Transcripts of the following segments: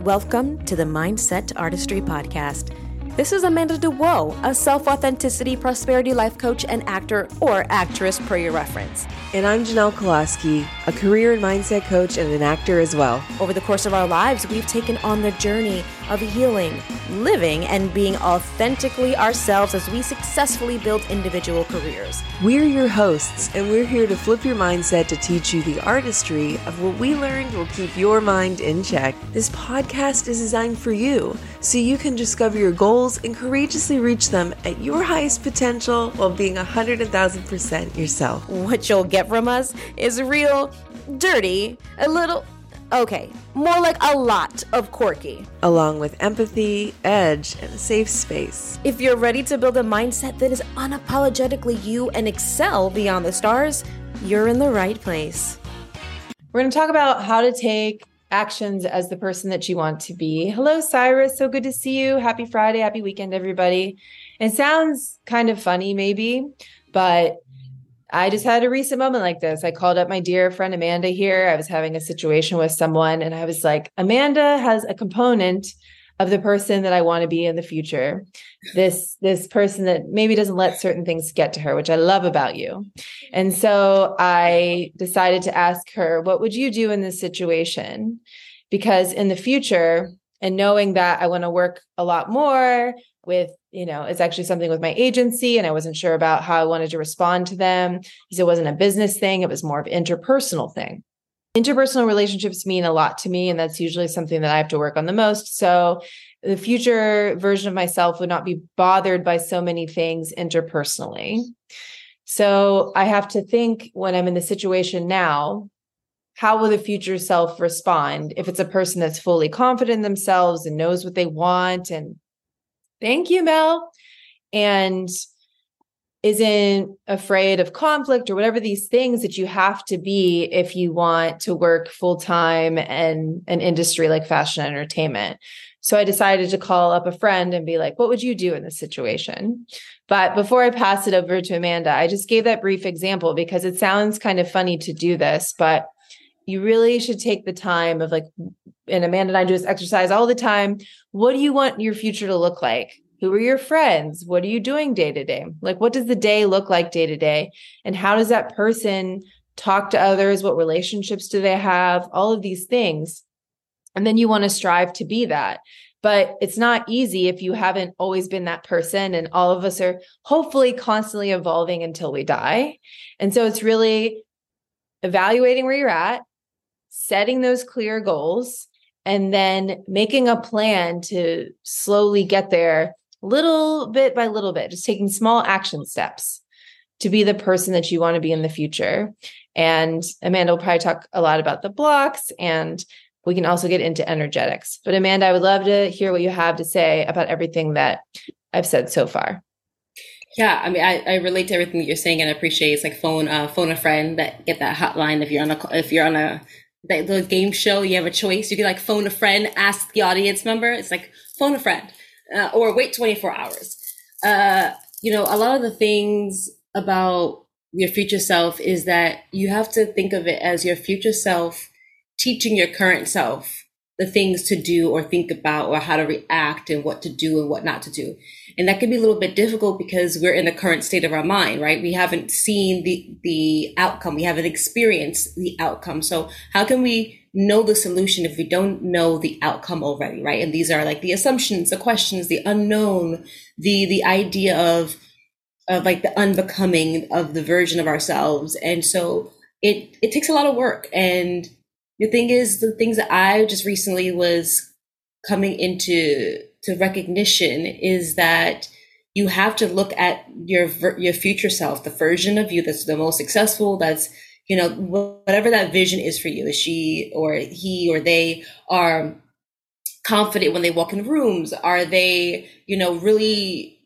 Welcome to the Mindset Artistry Podcast. This is Amanda DeWoe, a self-authenticity, prosperity life coach and actor or actress per your reference. And I'm Janelle Koloski, a career and mindset coach and an actor as well. Over the course of our lives, we've taken on the journey of healing, living, and being authentically ourselves as we successfully build individual careers. We're your hosts, and we're here to flip your mindset to teach you the artistry of what we learned will keep your mind in check. This podcast is designed for you, so you can discover your goals and courageously reach them at your highest potential while being 100,000% yourself. What you'll get from us is real, dirty, a little, okay, more like a lot of quirky, along with empathy, edge, and a safe space. If you're ready to build a mindset that is unapologetically you and excel beyond the stars, you're in the right place. We're going to talk about how to take actions as the person that you want to be. Hello, Cyrus. So good to see you. Happy Friday. Happy weekend, everybody. It sounds kind of funny, maybe, but I just had a recent moment like this. I called up my dear friend Amanda here. I was having a situation with someone and I was like, Amanda has a component of the person that I want to be in the future. This person that maybe doesn't let certain things get to her, which I love about you. And so I decided to ask her, what would you do in this situation? Because in the future, and knowing that I want to work a lot more with, it's actually something with my agency, and I wasn't sure about how I wanted to respond to them because it wasn't a business thing. It was more of an interpersonal thing. Interpersonal relationships mean a lot to me, and that's usually something that I have to work on the most. So the future version of myself would not be bothered by so many things interpersonally. So I have to think, when I'm in the situation now, how will the future self respond if it's a person that's fully confident in themselves and knows what they want and thank you, Mel, and isn't afraid of conflict or whatever these things that you have to be if you want to work full-time in an industry like fashion and entertainment. So I decided to call up a friend and be like, what would you do in this situation? But before I pass it over to Amanda, I just gave that brief example because it sounds kind of funny to do this, but you really should take the time of, like, and Amanda and I do this exercise all the time. What do you want your future to look like? Who are your friends? What are you doing day to day? Like, what does the day look like day to day? And how does that person talk to others? What relationships do they have? All of these things. And then you want to strive to be that. But it's not easy if you haven't always been that person. And all of us are hopefully constantly evolving until we die. And so it's really evaluating where you're at, setting those clear goals, and then making a plan to slowly get there little bit by little bit, just taking small action steps to be the person that you want to be in the future. And Amanda will probably talk a lot about the blocks, and we can also get into energetics. But Amanda, I would love to hear what you have to say about everything that I've said so far. Yeah, I mean, I relate to everything that you're saying, and I appreciate it's like phone a friend, that get that hotline if you're on a that little game show, you have a choice. You can like phone a friend, ask the audience member. It's like phone a friend or wait 24 hours. A lot of the things about your future self is that you have to think of it as your future self teaching your current self the things to do or think about or how to react and what to do and what not to do. And that can be a little bit difficult because we're in the current state of our mind, right? We haven't seen the outcome. We haven't experienced the outcome. So how can we know the solution if we don't know the outcome already, right? And these are like the assumptions, the questions, the unknown, the idea of like the unbecoming of the version of ourselves. And so it takes a lot of work. And the thing is, the things that I just recently was coming into recognition is that you have to look at your future self, the version of you that's the most successful, that's, whatever that vision is for you, is she or he or they are confident when they walk in rooms? Are they, really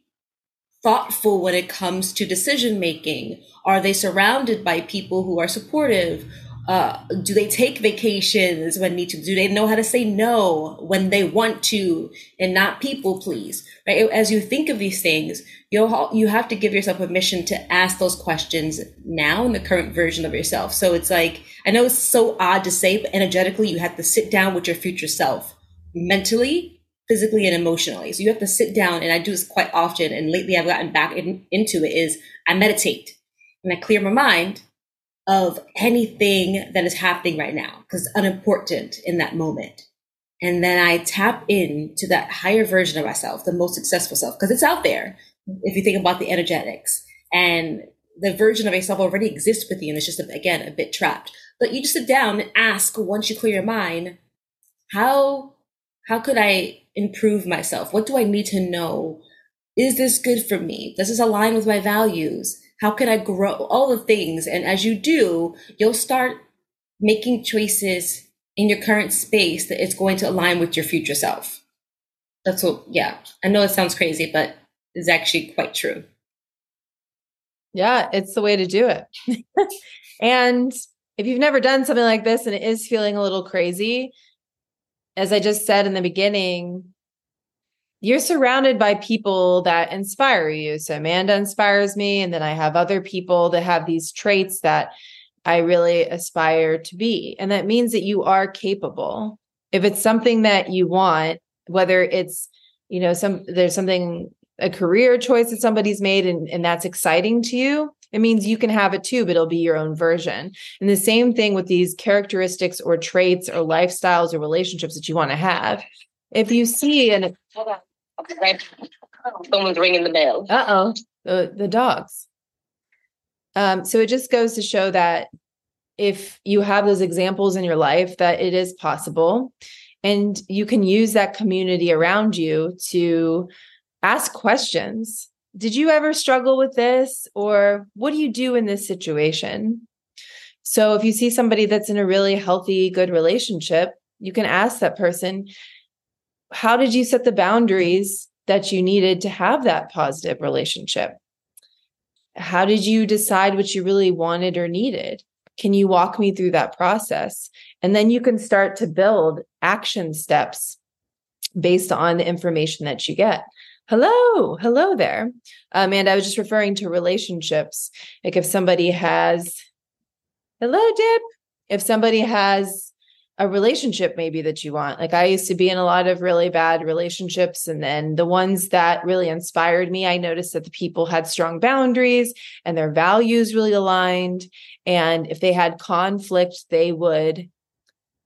thoughtful when it comes to decision making? Are they surrounded by people who are supportive? Do they take vacations when need to? Do they know how to say no when they want to and not people please, right? As you think of these things, you have to give yourself permission to ask those questions now in the current version of yourself. So it's like, I know it's so odd to say, but energetically, you have to sit down with your future self mentally, physically, and emotionally. So you have to sit down, and I do this quite often. And lately I've gotten back into it is I meditate and I clear my mind of anything that is happening right now because it's unimportant in that moment. And then I tap into that higher version of myself, the most successful self, because it's out there. If you think about the energetics and the version of yourself already exists with you. And it's just, again, a bit trapped, but you just sit down and ask, once you clear your mind, how could I improve myself? What do I need to know? Is this good for me? Does this align with my values? How can I grow? All the things. And as you do, you'll start making choices in your current space that it's going to align with your future self. That's what, yeah. I know it sounds crazy, but it's actually quite true. Yeah, it's the way to do it. And if you've never done something like this and it is feeling a little crazy, as I just said in the beginning, you're surrounded by people that inspire you. So Amanda inspires me. And then I have other people that have these traits that I really aspire to be. And that means that you are capable. If it's something that you want, whether it's, you know, a career choice that somebody's made and that's exciting to you, it means you can have it too, but it'll be your own version. And the same thing with these characteristics or traits or lifestyles or relationships that you want to have. If you see an... Hold on. Okay. Someone's ringing the bell. Uh-oh. The dogs. So it just goes to show that if you have those examples in your life, that it is possible. And you can use that community around you to ask questions. Did you ever struggle with this? Or what do you do in this situation? So if you see somebody that's in a really healthy, good relationship, you can ask that person, how did you set the boundaries that you needed to have that positive relationship? How did you decide what you really wanted or needed? Can you walk me through that process? And then you can start to build action steps based on the information that you get. Hello there. And I was just referring to relationships. Like if somebody has, hello, Dip. If somebody has a relationship maybe that you want. Like I used to be in a lot of really bad relationships. And then the ones that really inspired me, I noticed that the people had strong boundaries and their values really aligned. And if they had conflict, they would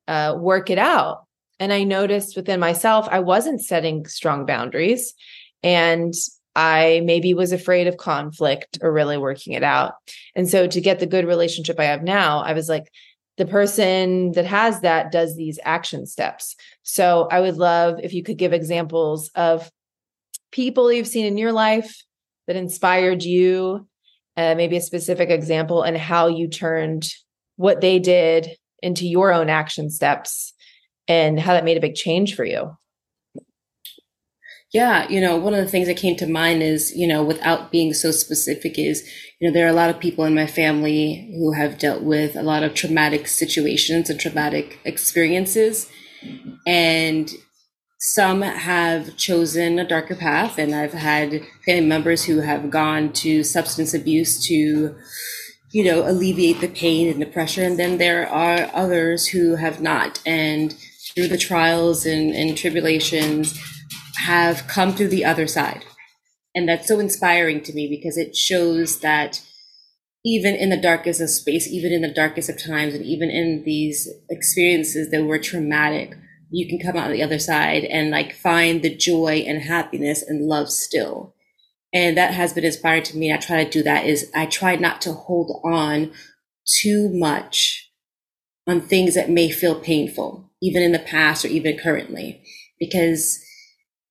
work it out. And I noticed within myself, I wasn't setting strong boundaries and I maybe was afraid of conflict or really working it out. And so to get the good relationship I have now, I was like, the person that has that does these action steps. So I would love if you could give examples of people you've seen in your life that inspired you, maybe a specific example and how you turned what they did into your own action steps and how that made a big change for you. Yeah. You know, one of the things that came to mind is, you know, without being so specific is, you know, there are a lot of people in my family who have dealt with a lot of traumatic situations and traumatic experiences. And some have chosen a darker path. And I've had family members who have gone to substance abuse to, you know, alleviate the pain and the pressure. And then there are others who have not. And through the trials and tribulations, have come through the other side. And that's so inspiring to me because it shows that even in the darkest of space, even in the darkest of times, and even in these experiences that were traumatic, you can come out the other side and like find the joy and happiness and love still. And that has been inspiring to me. I try to do that is I try not to hold on too much on things that may feel painful, even in the past or even currently, because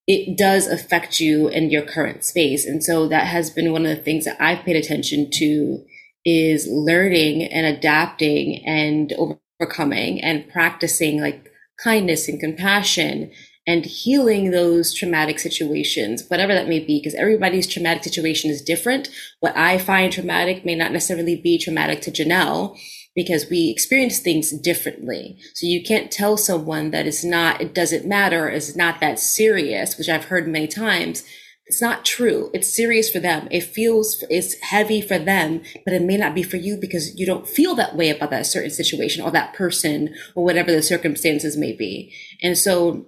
it does affect you in your current space. And so that has been one of the things that I've paid attention to is learning and adapting and overcoming and practicing like kindness and compassion and healing those traumatic situations, whatever that may be, because everybody's traumatic situation is different. What I find traumatic may not necessarily be traumatic to Janelle, because we experience things differently. So you can't tell someone that it's not, it doesn't matter, it's not that serious, which I've heard many times. It's not true. It's serious for them. It feels, it's heavy for them, but it may not be for you because you don't feel that way about that certain situation or that person or whatever the circumstances may be. And so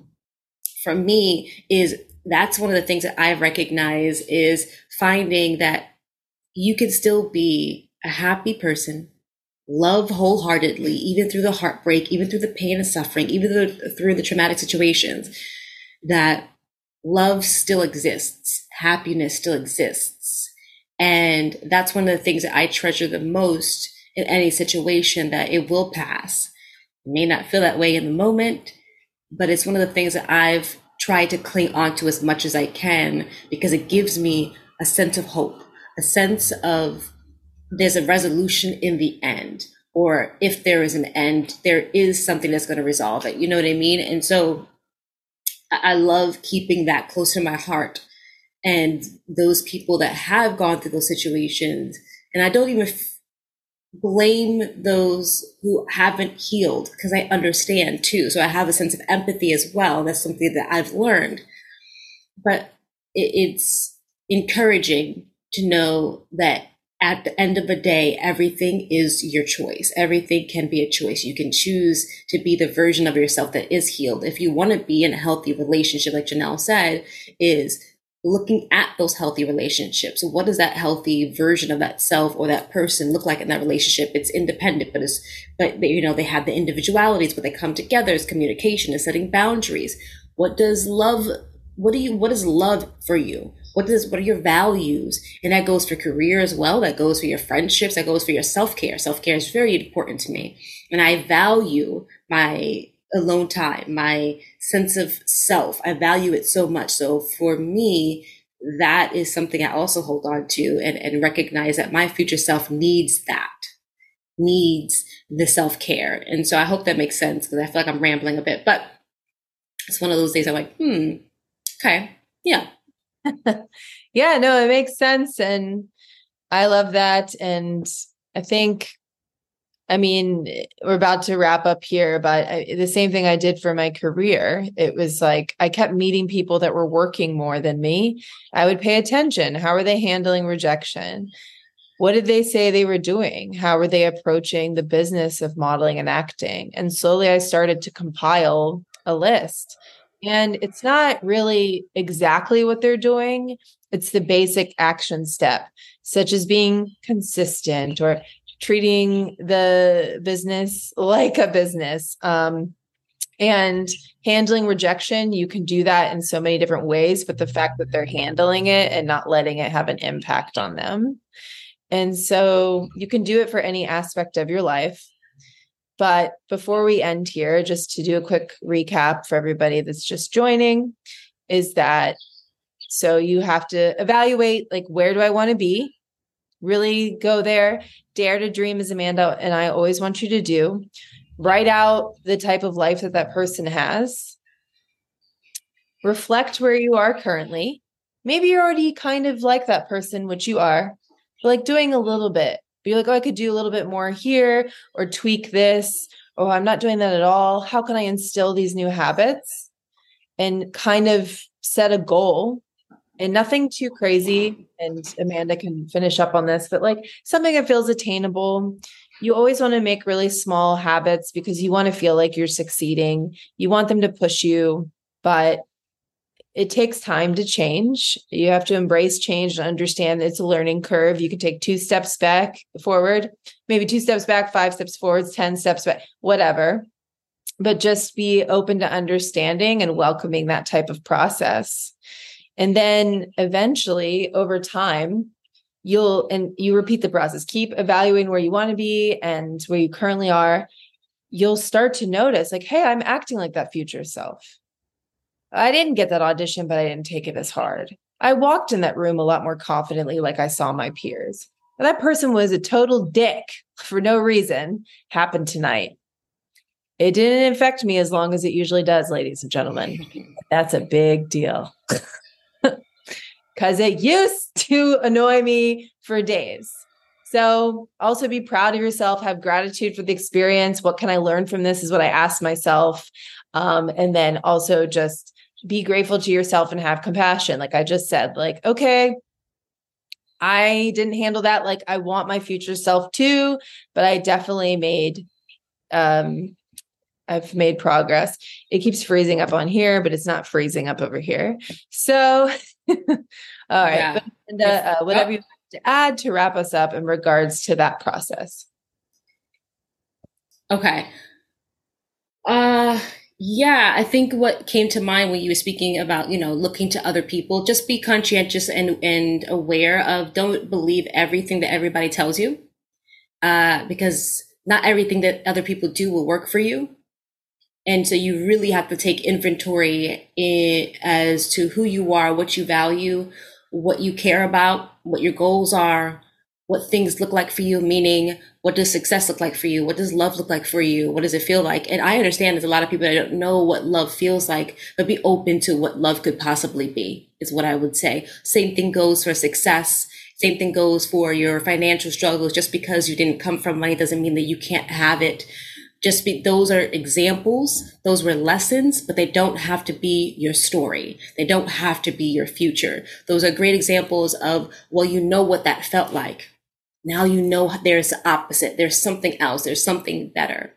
for me is, that's one of the things that I recognize is finding that you can still be a happy person, love wholeheartedly, even through the heartbreak, even through the pain and suffering, even through the traumatic situations, that love still exists. Happiness still exists. And that's one of the things that I treasure the most in any situation, that it will pass. You may not feel that way in the moment, but it's one of the things that I've tried to cling on to as much as I can, because it gives me a sense of hope, a sense of there's a resolution in the end, or if there is an end, there is something that's going to resolve it. You know what I mean? And so I love keeping that close to my heart, and those people that have gone through those situations. And I don't even blame those who haven't healed, because I understand too. So I have a sense of empathy as well. That's something that I've learned, but it's encouraging to know that at the end of the day, everything is your choice. Everything can be a choice. You can choose to be the version of yourself that is healed. If you want to be in a healthy relationship, like Janelle said, is looking at those healthy relationships. What does that healthy version of that self or that person look like in that relationship? It's independent, but you know, they have the individualities, but they come together. It's communication, it's setting boundaries. What is love for you? What are your values? And that goes for career as well. That goes for your friendships. That goes for your self-care. Self-care is very important to me. And I value my alone time, my sense of self. I value it so much. So for me, that is something I also hold on to and recognize that my future self needs that, needs the self-care. And so I hope that makes sense, because I feel like I'm rambling a bit, but it's one of those days I'm like, okay, yeah. Yeah, no, it makes sense. And I love that. And I think, I mean, we're about to wrap up here, but the same thing I did for my career. It was like, I kept meeting people that were working more than me. I would pay attention. How are they handling rejection? What did they say they were doing? How were they approaching the business of modeling and acting? And slowly I started to compile a list. And it's not really exactly what they're doing. It's the basic action step, such as being consistent or treating the business like a business. And handling rejection, you can do that in so many different ways, but the fact that they're handling it and not letting it have an impact on them. And so you can do it for any aspect of your life. But before we end here, just to do a quick recap for everybody that's just joining, is that, so you have to evaluate, like, where do I want to be? Really go there. Dare to dream, as Amanda and I always want you to do. Write out the type of life that that person has. Reflect where you are currently. Maybe you're already kind of like that person, which you are, but like doing a little bit. You're like, oh, I could do a little bit more here, or tweak this. Oh, I'm not doing that at all. How can I instill these new habits? And kind of set a goal, and nothing too crazy. And Amanda can finish up on this, but like something that feels attainable. You always want to make really small habits because you want to feel like you're succeeding. You want them to push you, but it takes time to change. You have to embrace change and understand it's a learning curve. You can take 2 steps back forward, maybe 2 steps back, 5 steps forward, 10 steps back, whatever. But just be open to understanding and welcoming that type of process. And then eventually over time, you repeat the process. Keep evaluating where you want to be and where you currently are. You'll start to notice like, hey, I'm acting like that future self. I didn't get that audition, but I didn't take it as hard. I walked in that room a lot more confidently, like I saw my peers. And that person was a total dick for no reason. Happened tonight. It didn't affect me as long as it usually does, ladies and gentlemen. That's a big deal. Because it used to annoy me for days. So also be proud of yourself, have gratitude for the experience. What can I learn from this is what I asked myself. And then also just be grateful to yourself and have compassion. Like I just said, like, okay, I didn't handle that like I want my future self to, but I definitely made, I've made progress. It keeps freezing up on here, but it's not freezing up over here. So, all right. Yeah. And, whatever you have to add to wrap us up in regards to that process. Okay. Yeah, I think what came to mind when you were speaking about, you know, looking to other people, just be conscientious and aware of, don't believe everything that everybody tells you, because not everything that other people do will work for you. And so you really have to take inventory as to who you are, what you value, what you care about, what your goals are, what things look like for you, meaning what does success look like for you? What does love look like for you? What does it feel like? And I understand there's a lot of people that don't know what love feels like, but be open to what love could possibly be, is what I would say. Same thing goes for success. Same thing goes for your financial struggles. Just because you didn't come from money doesn't mean that you can't have it. Those are examples. Those were lessons, but they don't have to be your story. They don't have to be your future. Those are great examples of, well, you know what that felt like. Now you know there's the opposite. There's something else. There's something better.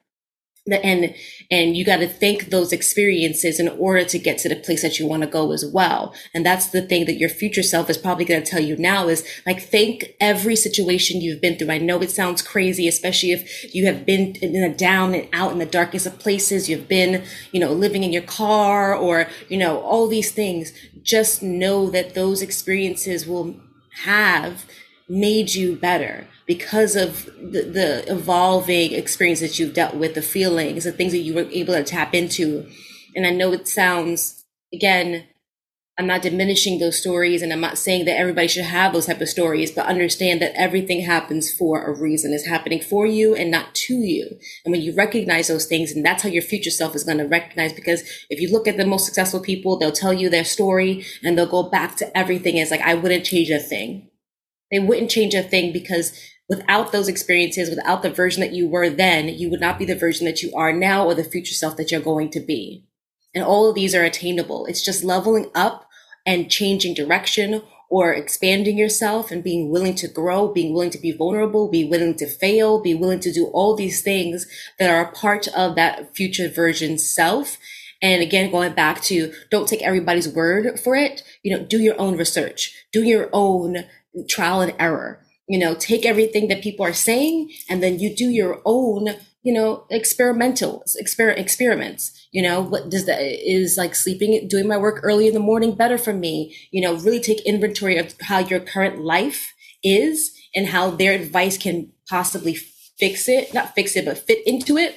And you got to thank those experiences in order to get to the place that you want to go as well. And that's the thing that your future self is probably going to tell you now is like, thank every situation you've been through. I know it sounds crazy, especially if you have been in a down and out in the darkest of places. You've been, you know, living in your car or, you know, all these things. Just know that those experiences will have made you better because of the evolving experience that you've dealt with, the feelings, the things that you were able to tap into. And I know it sounds, again, I'm not diminishing those stories and I'm not saying that everybody should have those type of stories, but understand that everything happens for a reason. It's happening for you and not to you. And when you recognize those things, and that's how your future self is going to recognize, because if you look at the most successful people, they'll tell you their story and they'll go back to everything. It's like, I wouldn't change a thing. They wouldn't change a thing, because without those experiences, without the version that you were then, you would not be the version that you are now or the future self that you're going to be. And all of these are attainable. It's just leveling up and changing direction or expanding yourself and being willing to grow, being willing to be vulnerable, be willing to fail, be willing to do all these things that are a part of that future version self. And again, going back to, don't take everybody's word for it. You know, do your own research, do your own trial and error, you know, take everything that people are saying and then you do your own, you know, experiments, you know, what does that is like sleeping, doing my work early in the morning better for me, you know, really take inventory of how your current life is and how their advice can possibly fix it, not fix it, but fit into it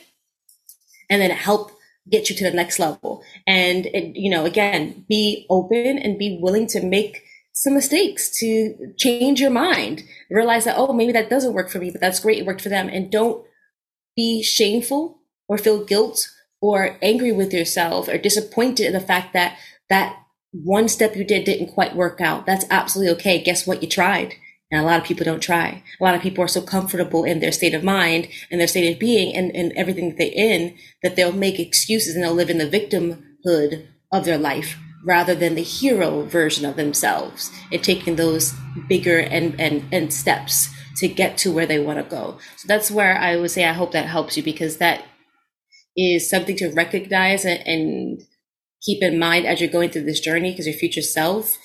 and then help get you to the next level. And, it, you know, again, be open and be willing to make some mistakes, to change your mind, realize that, oh, maybe that doesn't work for me, but that's great. It worked for them. And don't be shameful or feel guilt or angry with yourself or disappointed in the fact that that one step you did didn't quite work out. That's absolutely okay. Guess what? You tried. And a lot of people don't try. A lot of people are so comfortable in their state of mind and their state of being and everything that they're in that they'll make excuses and they'll live in the victimhood of their life, rather than the hero version of themselves and taking those bigger and steps to get to where they want to go. So that's where I would say, I hope that helps you, because that is something to recognize and keep in mind as you're going through this journey, because your future self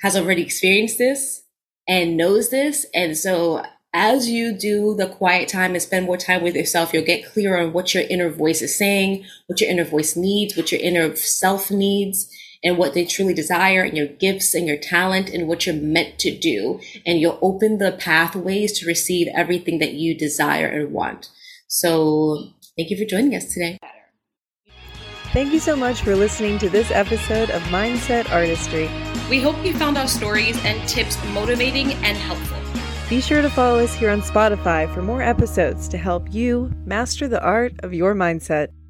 has already experienced this and knows this. And so as you do the quiet time and spend more time with yourself, you'll get clearer on what your inner voice is saying, what your inner voice needs, what your inner self needs, and what they truly desire, and your gifts and your talent and what you're meant to do. And you'll open the pathways to receive everything that you desire and want. So thank you for joining us today. Thank you so much for listening to this episode of Mindset Artistry. We hope you found our stories and tips motivating and helpful. Be sure to follow us here on Spotify for more episodes to help you master the art of your mindset.